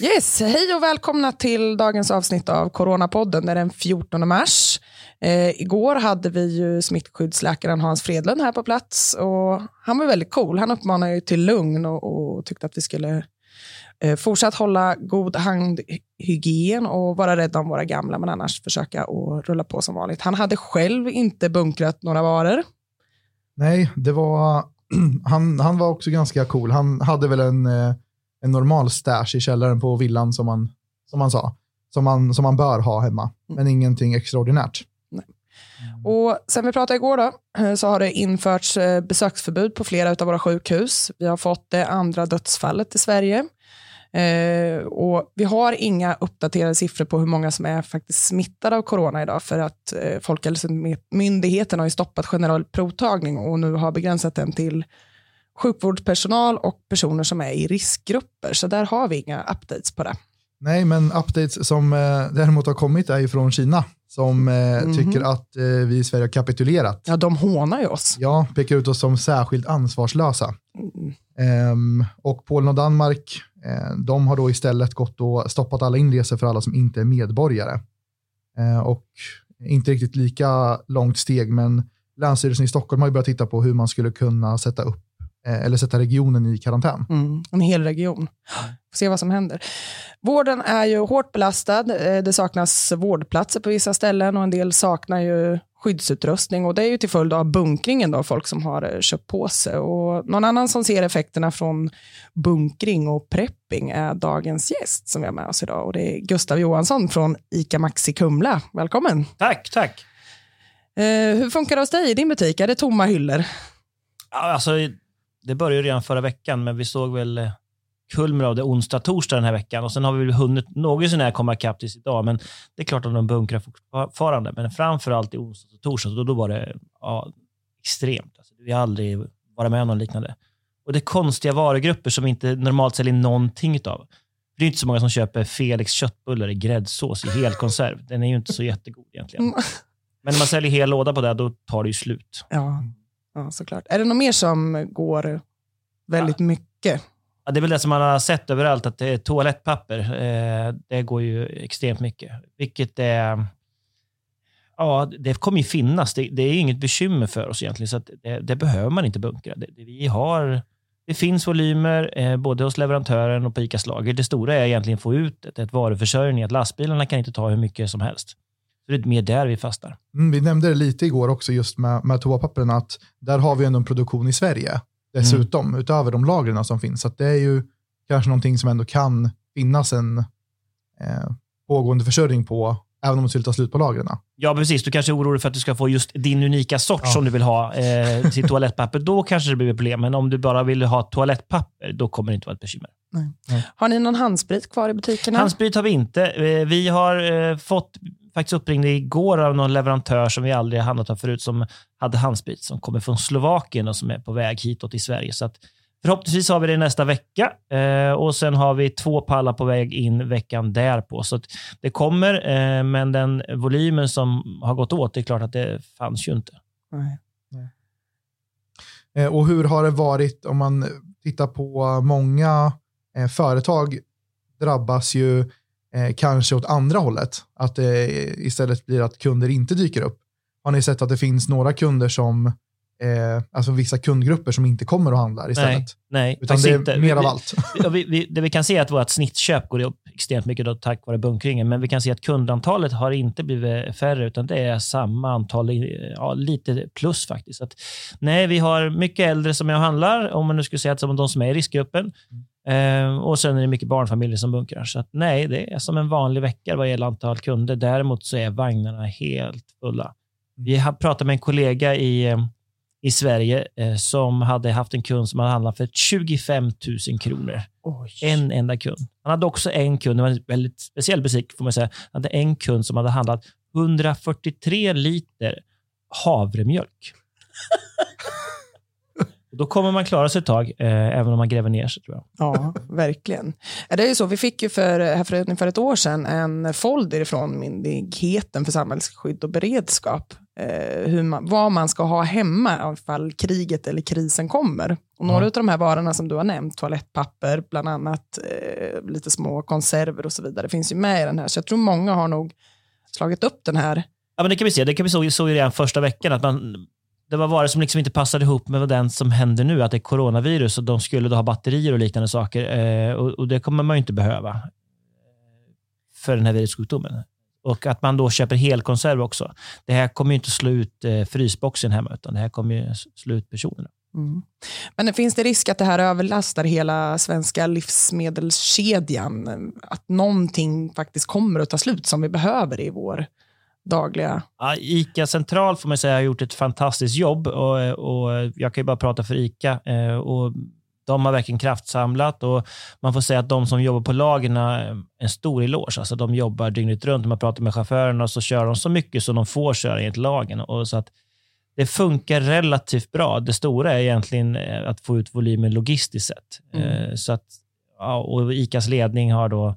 Yes, hej och välkomna till dagens avsnitt av Corona-podden. Det är den 14 mars. Igår hade vi ju smittskyddsläkaren Hans Fredlund här på plats. Och han var väldigt cool. Han uppmanade ju till lugn och tyckte att vi skulle fortsatt hålla god handhygien och vara rädda om våra gamla. Men annars försöka att rulla på som vanligt. Han hade själv inte bunkrat några varor. Nej, det var... Han var också ganska cool. Han hade väl en normal stash i källaren på villan som han sa. Som man bör ha hemma. Men ingenting extraordinärt. Nej. Och sen vi pratade igår då så har det införts besöksförbud på flera av våra sjukhus. Vi har fått det andra dödsfallet i Sverige. Och vi har inga uppdaterade siffror på hur många som är faktiskt smittade av corona idag, för att Folkhälsomyndigheten har ju stoppat generell provtagning och nu har begränsat den till sjukvårdspersonal och personer som är i riskgrupper. Så där har vi inga updates på det. Nej, men updates som däremot har kommit är ju från Kina, som tycker att vi i Sverige har kapitulerat. Ja, de hånar ju oss. Ja, pekar ut oss som särskilt ansvarslösa. Och Polen och Danmark, de har då istället gått och stoppat alla inresor för alla som inte är medborgare. Och inte riktigt lika långt steg, men Länsstyrelsen i Stockholm har ju börjat titta på hur man skulle kunna sätta upp eller sätta regionen i karantän. En hel region. Får se vad som händer. Vården är ju hårt belastad. Det saknas vårdplatser på vissa ställen och en del saknar ju skyddsutrustning, och det är ju till följd av bunkringen då, folk som har köpt på sig. Och någon annan som ser effekterna från bunkring och prepping är dagens gäst som vi har med oss idag, och det är Gustav Johansson från ICA Maxi Kumla. Välkommen! Tack! Hur funkar det hos dig i din butik? Är det tomma hyllor? Alltså, det började redan förra veckan, men vi såg väl kulmer av det onsdag-torsdag den här veckan, och sen har vi väl hunnit något sån här komma kapp tills idag, men det är klart att de bunkrar fortfarande, men framförallt i onsdag och torsdag, då var det extremt. Alltså, vi har aldrig varit med om någon liknande. Och det är konstiga varugrupper som inte normalt säljer någonting utav. Det är inte så många som köper Felix köttbullar i gräddsås i helkonserv. Den är ju inte så jättegod egentligen. Men när man säljer hel låda på det, då tar det ju slut. Ja, såklart. Är det något mer som går väldigt mycket? Ja, det är väl det som man har sett överallt, att det är toalettpapper. Det går ju extremt mycket. Vilket är... Ja, det kommer ju finnas. Det är inget bekymmer för oss egentligen. Så att det behöver man inte bunkra. Det finns volymer både hos leverantören och på ICAs lager. Det stora är egentligen att få ut ett varuförsörjning. Att lastbilarna kan inte ta hur mycket som helst. Så det är mer där vi fastnar. Vi nämnde det lite igår också just med toapapperna, att där har vi ändå en produktion i Sverige dessutom, utöver de lagren som finns. Så att det är ju kanske någonting som ändå kan finnas en pågående försörjning på, även om det skulle ta slut på lagren. Ja, precis. Du kanske är orolig för att du ska få just din unika sort som du vill ha till toalettpapper. Då kanske det blir problem, men om du bara vill ha toalettpapper, då kommer det inte vara ett bekymmer. Nej. Har ni någon handsprit kvar i butikerna? Handsprit har vi inte. Vi har fått... faktiskt uppringde igår av någon leverantör som vi aldrig handlat av förut, som hade handsprit som kommer från Slovakien och som är på väg hitåt i Sverige. Så att förhoppningsvis har vi det nästa vecka, och sen har vi 2 pallar på väg in veckan därpå. Så att det kommer, men den volymen som har gått åt, det är klart att det fanns ju inte. Nej. Och hur har det varit om man tittar på många företag drabbas ju kanske åt andra hållet, att det istället blir att kunder inte dyker upp. Har ni sett att det finns några kunder som alltså vissa kundgrupper som inte kommer och handlar istället? Nej, utan det är inte. Mer av allt. Det vi kan se är att vårt snittköp går upp extremt mycket då, tack vare bunkringen, men vi kan se att kundantalet har inte blivit färre, utan det är samma antal, lite plus faktiskt. Så att, nej, vi har mycket äldre som jag handlar, om man nu skulle säga att som de som är i riskgruppen. Och sen är det mycket barnfamiljer som bunkrar. Så att nej, det är som en vanlig vecka vad gäller antal kunder. Däremot så är vagnarna helt fulla. Vi har pratat med en kollega i Sverige som hade haft en kund som hade handlat för 25 000 kronor. Oj. En enda kund. Han hade också en kund, det var en väldigt speciell butik får man säga. Han hade en kund som hade handlat 143 liter havremjölk. Då kommer man klara sig ett tag, även om man gräver ner sig, tror jag. Ja, verkligen. Det är ju så, vi fick ju för ungefär ett år sedan en folder från Myndigheten för samhällsskydd och beredskap vad man ska ha hemma ifall kriget eller krisen kommer. Och några av de här varorna som du har nämnt, toalettpapper bland annat, lite små konserver och så vidare, finns ju med i den här. Så jag tror många har nog slagit upp den här. Ja, men det kan vi se. Det kan vi såg ju redan första veckan att det var varor som liksom inte passade ihop med den som händer nu, att det är coronavirus och de skulle då ha batterier och liknande saker. Och det kommer man ju inte behöva för den här virussjukdomen. Och att man då köper helkonserv också. Det här kommer ju inte slå ut frysboxen hemma, utan det här kommer ju slå ut personerna. Mm. Men finns det risk att det här överlastar hela svenska livsmedelskedjan? Att någonting faktiskt kommer att ta slut som vi behöver i vår dagliga... Ja, ICA Central får man säga har gjort ett fantastiskt jobb. Och jag kan ju bara prata för ICA. Och de har verkligen kraftsamlat, och man får säga att de som jobbar på lagren är en stor eloge. Alltså de jobbar dygnet runt, man pratar med chaufförerna och så kör de så mycket som de får köra enligt lagen. Och så att det funkar relativt bra. Det stora är egentligen att få ut volymen logistiskt sett. Mm. Så att, ja, och ICAs ledning har då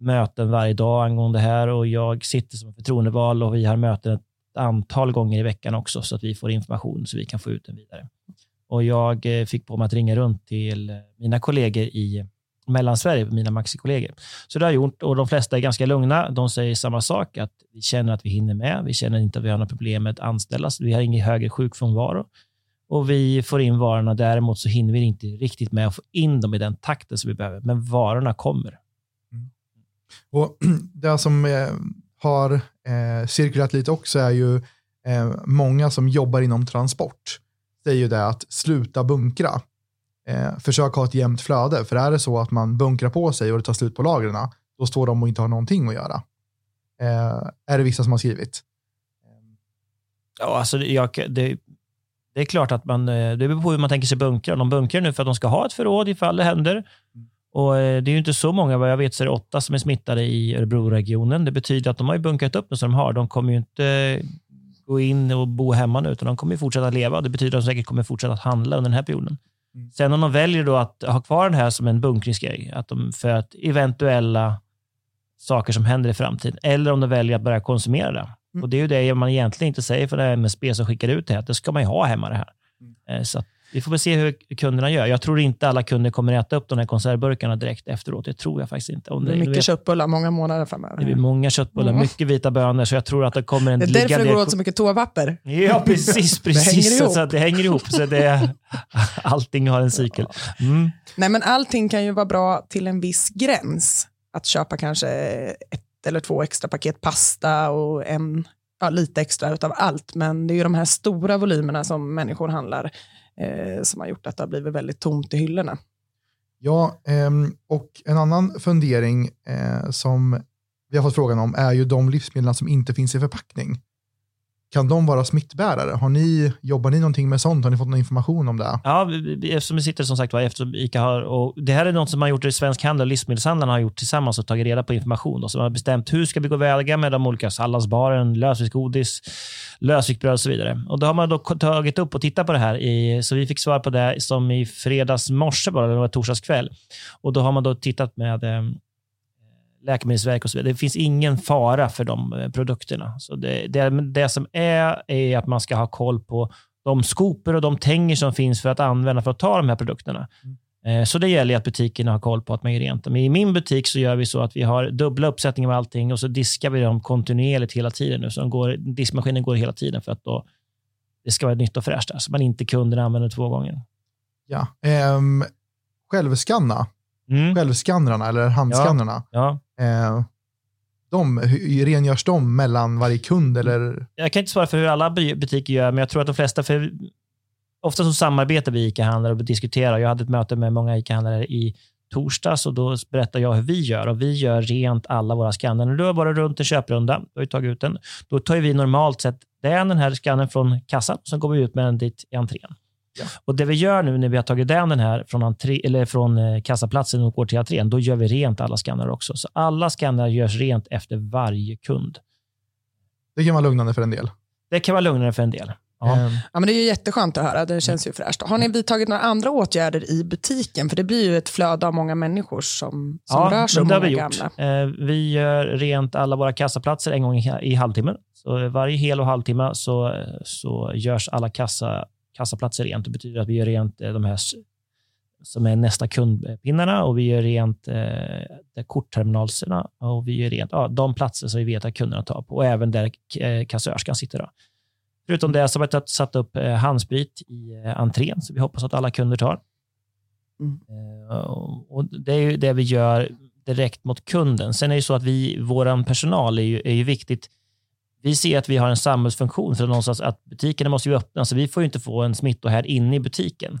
möten varje dag angående det här, och jag sitter som förtroendeval och vi har möten ett antal gånger i veckan också, så att vi får information så vi kan få ut den vidare. Och jag fick på mig att ringa runt till mina kollegor i Mellansverige, mina Maxi-kollegor. Så det har jag gjort, och de flesta är ganska lugna. De säger samma sak, att vi känner att vi hinner med. Vi känner inte att vi har något problem med att anställas. Vi har ingen högre sjukfrånvaro. Och vi får in varorna. Däremot så hinner vi inte riktigt med att få in dem i den takten som vi behöver. Men varorna kommer. Mm. Och det som har cirkulerat lite också är ju många som jobbar inom transport. Det är ju det att sluta bunkra. Försök ha ett jämnt flöde. För är det så att man bunkrar på sig och det tar slut på lagren, då står de och inte har någonting att göra. Är det vissa som har skrivit? Ja, alltså det är klart att man, det beror på hur man tänker sig bunkra. De bunkrar nu för att de ska ha ett förråd ifall det händer. Och det är ju inte så många, vad jag vet så är det 8 som är smittade i Örebroregionen. Det betyder att de har ju bunkrat upp det som de har. De kommer ju inte... gå in och bo hemma nu, utan de kommer fortsätta leva. Det betyder att de säkert kommer fortsätta att handla under den här perioden. Mm. Sen om de väljer då att ha kvar den här som en bunkringsgrej, att de för att eventuella saker som händer i framtiden, eller om de väljer att börja konsumera det. Mm. Och det är ju det man egentligen inte säger för det här MSB som skickar ut det här, att det ska man ju ha hemma det här. Mm. Så vi får väl se hur kunderna gör. Jag tror inte alla kunder kommer äta upp de här konservburkarna direkt efteråt. Det tror jag faktiskt inte. Om det är mycket köttbullar, många månader framöver. Det blir många köttbullar, mycket vita bönor. Så jag tror att det kommer en... Det är därför det går åt så mycket toapapper. Ja, precis. Det hänger ihop. Så att det hänger ihop. Så allting har en cykel. Mm. Nej, men allting kan ju vara bra till en viss gräns. Att köpa kanske 1 eller 2 extra paket pasta och lite extra utav allt. Men det är ju de här stora volymerna som människor handlar som har gjort att det har blivit väldigt tomt i hyllorna. Ja, och en annan fundering som vi har fått frågan om är ju de livsmedel som inte finns i förpackning. Kan de vara smittbärare? Jobbar ni någonting med sånt? Har ni fått någon information om det? Ja, eftersom vi sitter som sagt, eftersom ICA har, och det här är något som man har gjort i Svensk Handel och livsmedelshandlarna har gjort tillsammans och tagit reda på information. Och så man har bestämt hur ska vi gå väga med de olika salladsbaren, lösviktsgodis, lösviktsbröd och så vidare. Och då har man då tagit upp och tittat på det här. Så vi fick svar på det som i fredags morse bara, eller torsdags kväll. Och då har man då tittat med... Läkemedelsverk och så vidare. Det finns ingen fara för de produkterna. Så det som är att man ska ha koll på de skoper och de tänger som finns för att använda för att ta de här produkterna. Så det gäller att butikerna har koll på att man är rent. Men i min butik så gör vi så att vi har dubbla uppsättningar av allting och så diskar vi dem kontinuerligt hela tiden nu. Så diskmaskinen går hela tiden för att då det ska vara nytt och fräscht. Så man inte kunderna använder 2 gånger. Ja. Självskannrarna eller handskannrarna. Ja. Hur rengörs de mellan varje kund? Eller? Jag kan inte svara för hur alla butiker gör, men jag tror att de flesta, för ofta så samarbetar vi ICA-handlare och diskuterar. Jag hade ett möte med många ICA-handlare i torsdags och då berättade jag hur vi gör, och vi gör rent alla våra skanner. När du har varit runt en köprunda, du har ju tagit ut den, då tar vi normalt sett den här skannen från kassan, som går vi ut med den dit i entrén. Ja. Och det vi gör nu när vi har tagit den här från kassaplatsen och går till entrén, då gör vi rent alla skanner också. Så alla skanner görs rent efter varje kund. Det kan vara lugnande för en del. Ja. Ja, men det är ju jätteskönt att höra. Det känns ju fräscht. Har ni vidtagit några andra åtgärder i butiken? För det blir ju ett flöde av många människor som rör sig om många gamla. Vi gör rent alla våra kassaplatser en gång i halvtimmen. Så varje hel och halvtimme så görs alla kassaplatser rent. Det betyder att vi gör rent de här som är nästa kundpinnarna, och vi gör rent kortterminalerna, och vi gör rent de platser som vi vet att kunderna tar på, och även där kassörskan sitter då. Förutom det så har vi satt upp handsprit i entrén, så vi hoppas att alla kunder tar. Mm. Och det är ju det vi gör direkt mot kunden. Sen är det så att våran personal är ju viktigt. Vi ser att vi har en samhällsfunktion, för någonstans att butikerna måste ju öppna, så vi får ju inte få en smitto här inne i butiken.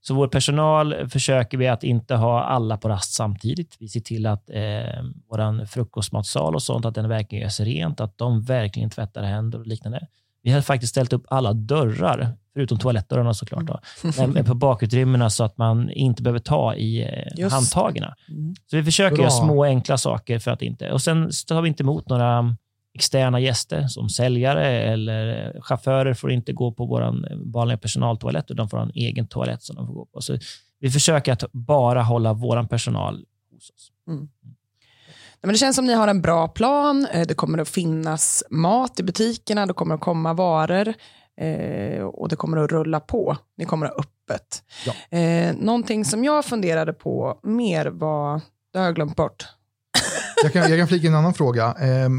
Så vår personal försöker vi att inte ha alla på rast samtidigt. Vi ser till att våran frukostmatsal och sånt, att den verkligen görs rent, att de verkligen tvättar händer och liknande. Vi har faktiskt ställt upp alla dörrar, förutom toalettdörrarna såklart då, men på bakutrymmena så att man inte behöver ta i handtagen. Mm. Så vi försöker göra små enkla saker för att inte. Och sen tar vi inte emot några externa gäster som säljare eller chaufförer, får inte gå på våran vanliga personaltoalett, utan får en egen toalett som de får gå på. Så vi försöker att bara hålla våran personal hos oss. Mm. Men det känns som ni har en bra plan. Det kommer att finnas mat i butikerna, det kommer att komma varor och det kommer att rulla på. Ni kommer att ha öppet. Ja. Någonting som jag funderade på mer var, det har jag glömt bort. Jag kan flika in en annan fråga.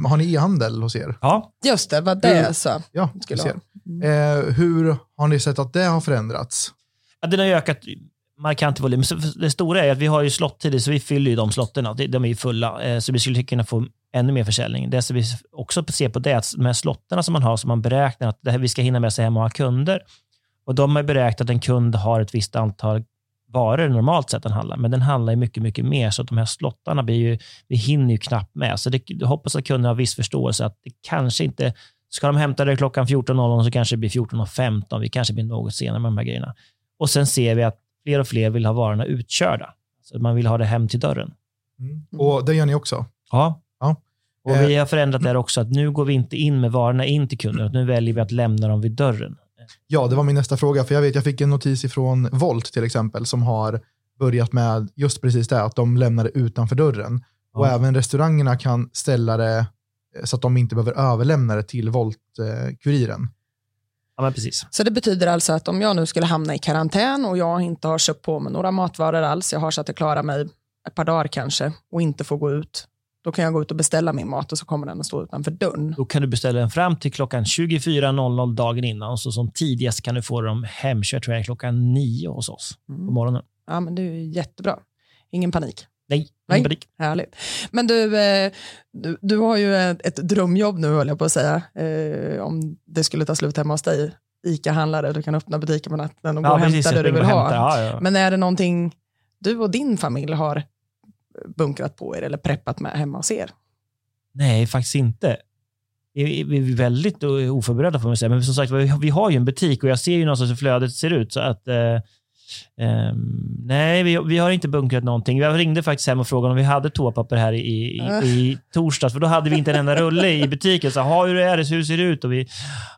Har ni e-handel hos er? Ja, just det. Vad det så. Ja, hur har ni sett att det har förändrats? Ja, det har ökat markant volym. Så det stora är att vi har ju slottider, så vi fyller ju de slotterna. De är ju fulla, så vi skulle kunna få ännu mer försäljning. Det som vi också ser på det är att de här slotterna som man har, som man beräknar att det här, vi ska hinna med så här många kunder. Och de har beräknat att en kund har ett visst antal varor normalt sett den handlar. Men den handlar ju mycket, mycket mer, så att de här slottarna blir ju, vi hinner ju knappt med. Så det hoppas att kunderna har viss förståelse att det kanske inte, ska de hämta det klockan 14.00 så kanske det blir 14.15. Vi kanske blir något senare med de här grejerna. Och sen ser vi att fler och fler vill ha varorna utkörda. Så man vill ha det hem till dörren. Mm. Och det gör ni också? Ja. Och vi har förändrat det här också, att nu går vi inte in med varorna in till kunden. Nu väljer vi att lämna dem vid dörren. Ja, det var min nästa fråga. För jag fick en notis ifrån Volt till exempel, som har börjat med just precis det, att de lämnar det utanför dörren. Ja. Och även restaurangerna kan ställa det så att de inte behöver överlämna det till Volt-kuriren. Ja, men precis. Så det betyder alltså att om jag nu skulle hamna i karantän och jag inte har köpt på mig några matvaror alls, jag har så att det klarar mig ett par dagar kanske och inte får gå ut, då kan jag gå ut och beställa min mat och så kommer den att stå utanför dörren. Då kan du beställa den fram till klockan 24.00 dagen innan, och så som tidigast kan du få dem hemkört tror jag klockan 9 hos oss på morgonen. Ja, men det är jättebra. Ingen panik. Nej. Panik. Härligt. Men du har ju ett drömjobb nu, höll jag på att säga. Om det skulle ta slut hemma hos dig, ICA-handlare, du kan öppna butiken på natten och gå och hämta det du vill ha. Ja. Men är det någonting du och din familj har bunkrat på er eller preppat med hemma hos er? Nej, faktiskt inte. Vi är väldigt oförberedda får man säga. Men som sagt, vi har ju en butik och jag ser ju någonstans hur flödet ser ut, så att nej, vi har inte bunkrat någonting. Jag ringde faktiskt hem och frågade om vi hade toapapper här i torsdags, för då hade vi inte en enda rulle i butiken. Så hur är det? Hur ser det ut? Och vi,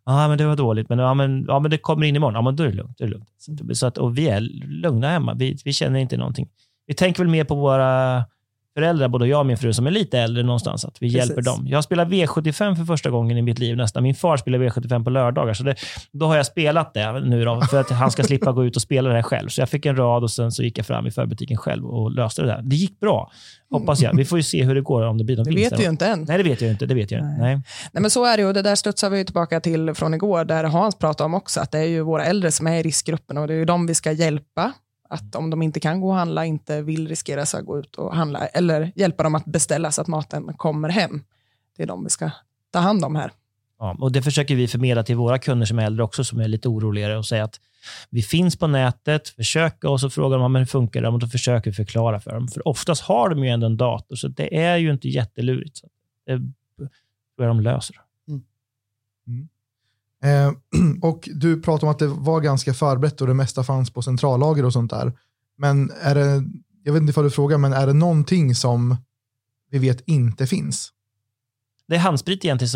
men det var dåligt. Men, men det kommer in imorgon. Ja, men då är det lugnt. Så att, och vi är lugna hemma. Vi känner inte någonting. Vi tänker väl mer på våra föräldrar, både jag och min fru som är lite äldre någonstans, att vi hjälper dem. Jag spelar V75 för första gången i mitt liv nästan. Min far spelar V75 på lördagar, så då har jag spelat det nu då, för att han ska slippa gå ut och spela det här själv. Så jag fick en rad och sen så gick jag fram i förbutiken själv och löste det där. Det gick bra, hoppas jag. Vi får ju se hur det går, om det blir någon vinst. Det vet ju inte än. Nej, det vet jag inte. Nej, men så är det ju. Det där studsar vi ju tillbaka till från igår, där Hans pratade om också att det är ju våra äldre som är i riskgruppen, och det är ju dem vi ska hjälpa. Att om de inte kan gå och handla, inte vill riskera sig att gå ut och handla, eller hjälpa dem att beställa så att maten kommer hem. Det är de vi ska ta hand om här. Ja, och det försöker vi förmedla till våra kunder som är äldre också, som är lite oroligare, och säga att vi finns på nätet, försök oss och fråga dem hur det funkar, och då försöker vi förklara för dem. För oftast har de ju ändå en dator, så det är ju inte jättelurigt. Så det är de löser. Mm. Och du pratade om att det var ganska förberett och det mesta fanns på centrallager och sånt där. Men är det, jag vet inte ifall du frågar, men är det någonting som vi vet inte finns? Det är handsprit egentligen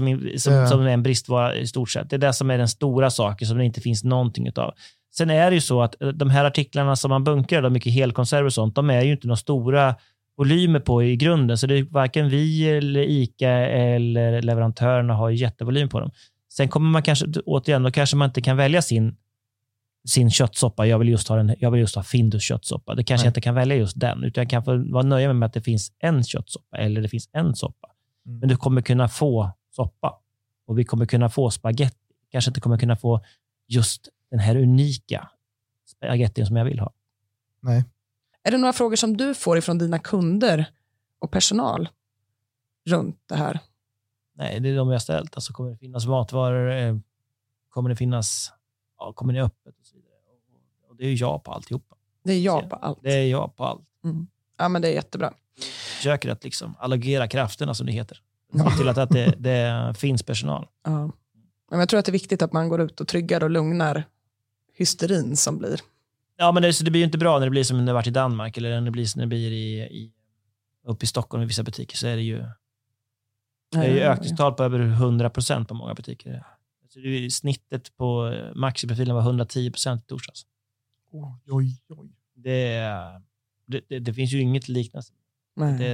som är en bristvara i stort sett. Det är det som är den stora saken som det inte finns någonting utav. Sen är det ju så att de här artiklarna som man bunkrar, mycket helkonserver och sånt, de är ju inte några stora volymer på i grunden. Så det är varken vi eller ICA eller leverantörerna har jättevolym på dem. Sen kommer man kanske, återigen, då kanske man inte kan välja sin köttsoppa. Jag vill just ha Findus köttsoppa. Det kanske jag inte kan välja just den. Utan jag kan få vara nöjd med att det finns en köttsoppa eller det finns en soppa. Mm. Men du kommer kunna få soppa. Och vi kommer kunna få spaghetti. Kanske inte kommer kunna få just den här unika spagettin som jag vill ha. Nej. Är det några frågor som du får ifrån dina kunder och personal runt det här? Nej, det är de jag ställt. Alltså, kommer det finnas matvaror? Kommer det finnas... Ja, kommer ni öppet? Och så vidare. Och det är ju ja på alltihopa. Det är ja på allt. Det är ja på allt. Mm. Ja, men det är jättebra. Försöker att liksom allogera krafterna som det heter. Ja. Till att det finns personal. Ja. Men jag tror att det är viktigt att man går ut och tryggar och lugnar hysterin som blir. Ja, men det blir ju inte bra när det blir som när det varit i Danmark eller när det blir uppe i Stockholm i vissa butiker, så är det ju ökningstal på över 100% på många butiker. Så det är snittet på maxiprofilen var 110% i torsdags. Oj. Det finns ju inget liknande. Nej.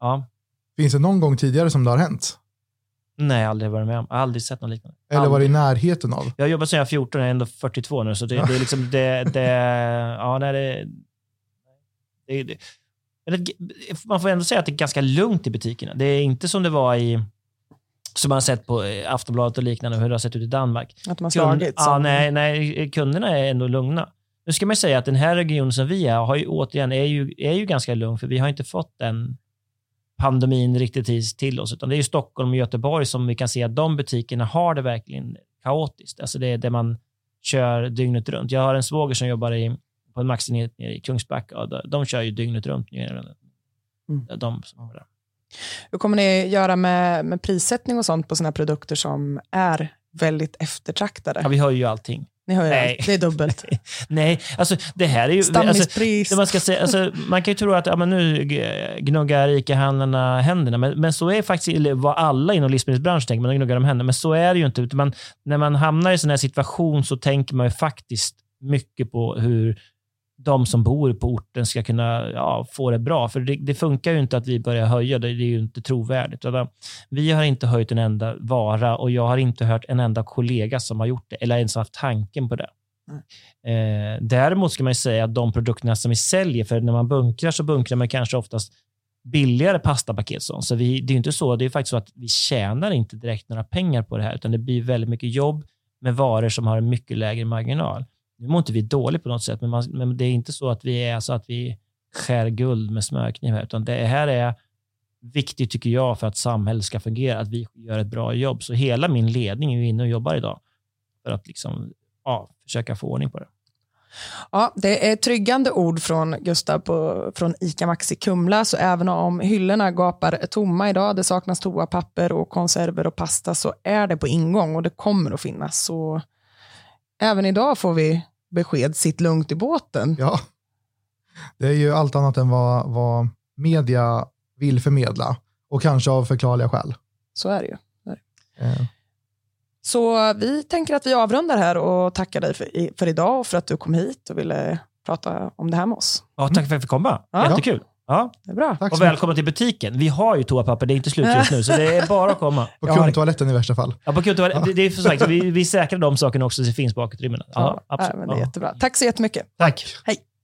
Ja. Finns det någon gång tidigare som det har hänt? Nej, aldrig varit med om. Aldrig sett något liknande. Eller var det i närheten av? Jag jobbar sedan jag 14 och är ändå 42 nu. Så det är liksom man får ändå säga att det är ganska lugnt i butikerna. Det är inte som det var i... Som man har sett på Aftonbladet och liknande, hur det har sett ut i Danmark. Att man slagit. Nej, kunderna är ändå lugna. Nu ska man säga att den här regionen som vi är, har ju, återigen, är ju ganska lugn. För vi har inte fått den pandemin riktigt till oss. Utan det är ju Stockholm och Göteborg som vi kan se att de butikerna har det verkligen kaotiskt. Alltså det är det man kör dygnet runt. Jag har en svåger som jobbar på en maxenhet nere i Kungsback. De kör ju dygnet runt. De som har det. Hur kommer ni göra med prissättning och sånt på såna här produkter som är väldigt eftertraktade? Ja, vi hör ju allting. Ni hör ju allt. Det är dubbelt. Nej, alltså det här är ju... Stammispris. Alltså, man kan ju tro att nu gnuggar ICA-handlarna händerna, men så är faktiskt vad alla inom livsmedelsbranschen tänker, man gnuggar de händerna, men så är det ju inte. Utan när man hamnar i sån här situation så tänker man ju faktiskt mycket på hur... de som bor på orten ska kunna få det bra. För det funkar ju inte att vi börjar höja. Det är ju inte trovärdigt. Vi har inte höjt en enda vara och jag har inte hört en enda kollega som har gjort det eller ens haft tanken på det. Däremot ska man ju säga att de produkterna som vi säljer, för när man bunkrar så bunkrar man kanske oftast billigare pastapaket. Så det är ju inte så. Det är faktiskt så att vi tjänar inte direkt några pengar på det här, utan det blir väldigt mycket jobb med varor som har en mycket lägre marginal. Nu mår inte vi dåligt på något sätt, men det är inte så att vi är så att vi skär guld med smörkniv här, utan det här är viktigt tycker jag för att samhället ska fungera, att vi gör ett bra jobb. Så hela min ledning är ju inne och jobbar idag för att liksom, försöka få ordning på det. Ja, det är tryggande ord från Gustav från ICA Maxi Kumla. Så även om hyllorna gapar tomma idag, det saknas toapapper och konserver och pasta, så är det på ingång och det kommer att finnas. Så även idag får vi besked, sitt lugnt i båten. Ja, det är ju allt annat än vad media vill förmedla. Och kanske av förklarliga skäl. Så är det ju. Så vi tänker att vi avrundar här och tackar dig för idag och för att du kom hit och ville prata om det här med oss. Ja, tack för att jag fick komma. Ja. Jättekul. Ja, det är bra. Och välkommen till butiken. Vi har ju toapapper, det är inte slut just nu, så det är bara att komma. På kundtoaletten i värsta fall. Ja, på kundtoaletten. Det är för sagt, vi säkrar de sakerna också, så det finns bakåt rymmen. Ja, absolut. Men det är jättebra. Tack så jättemycket. Tack. Hej.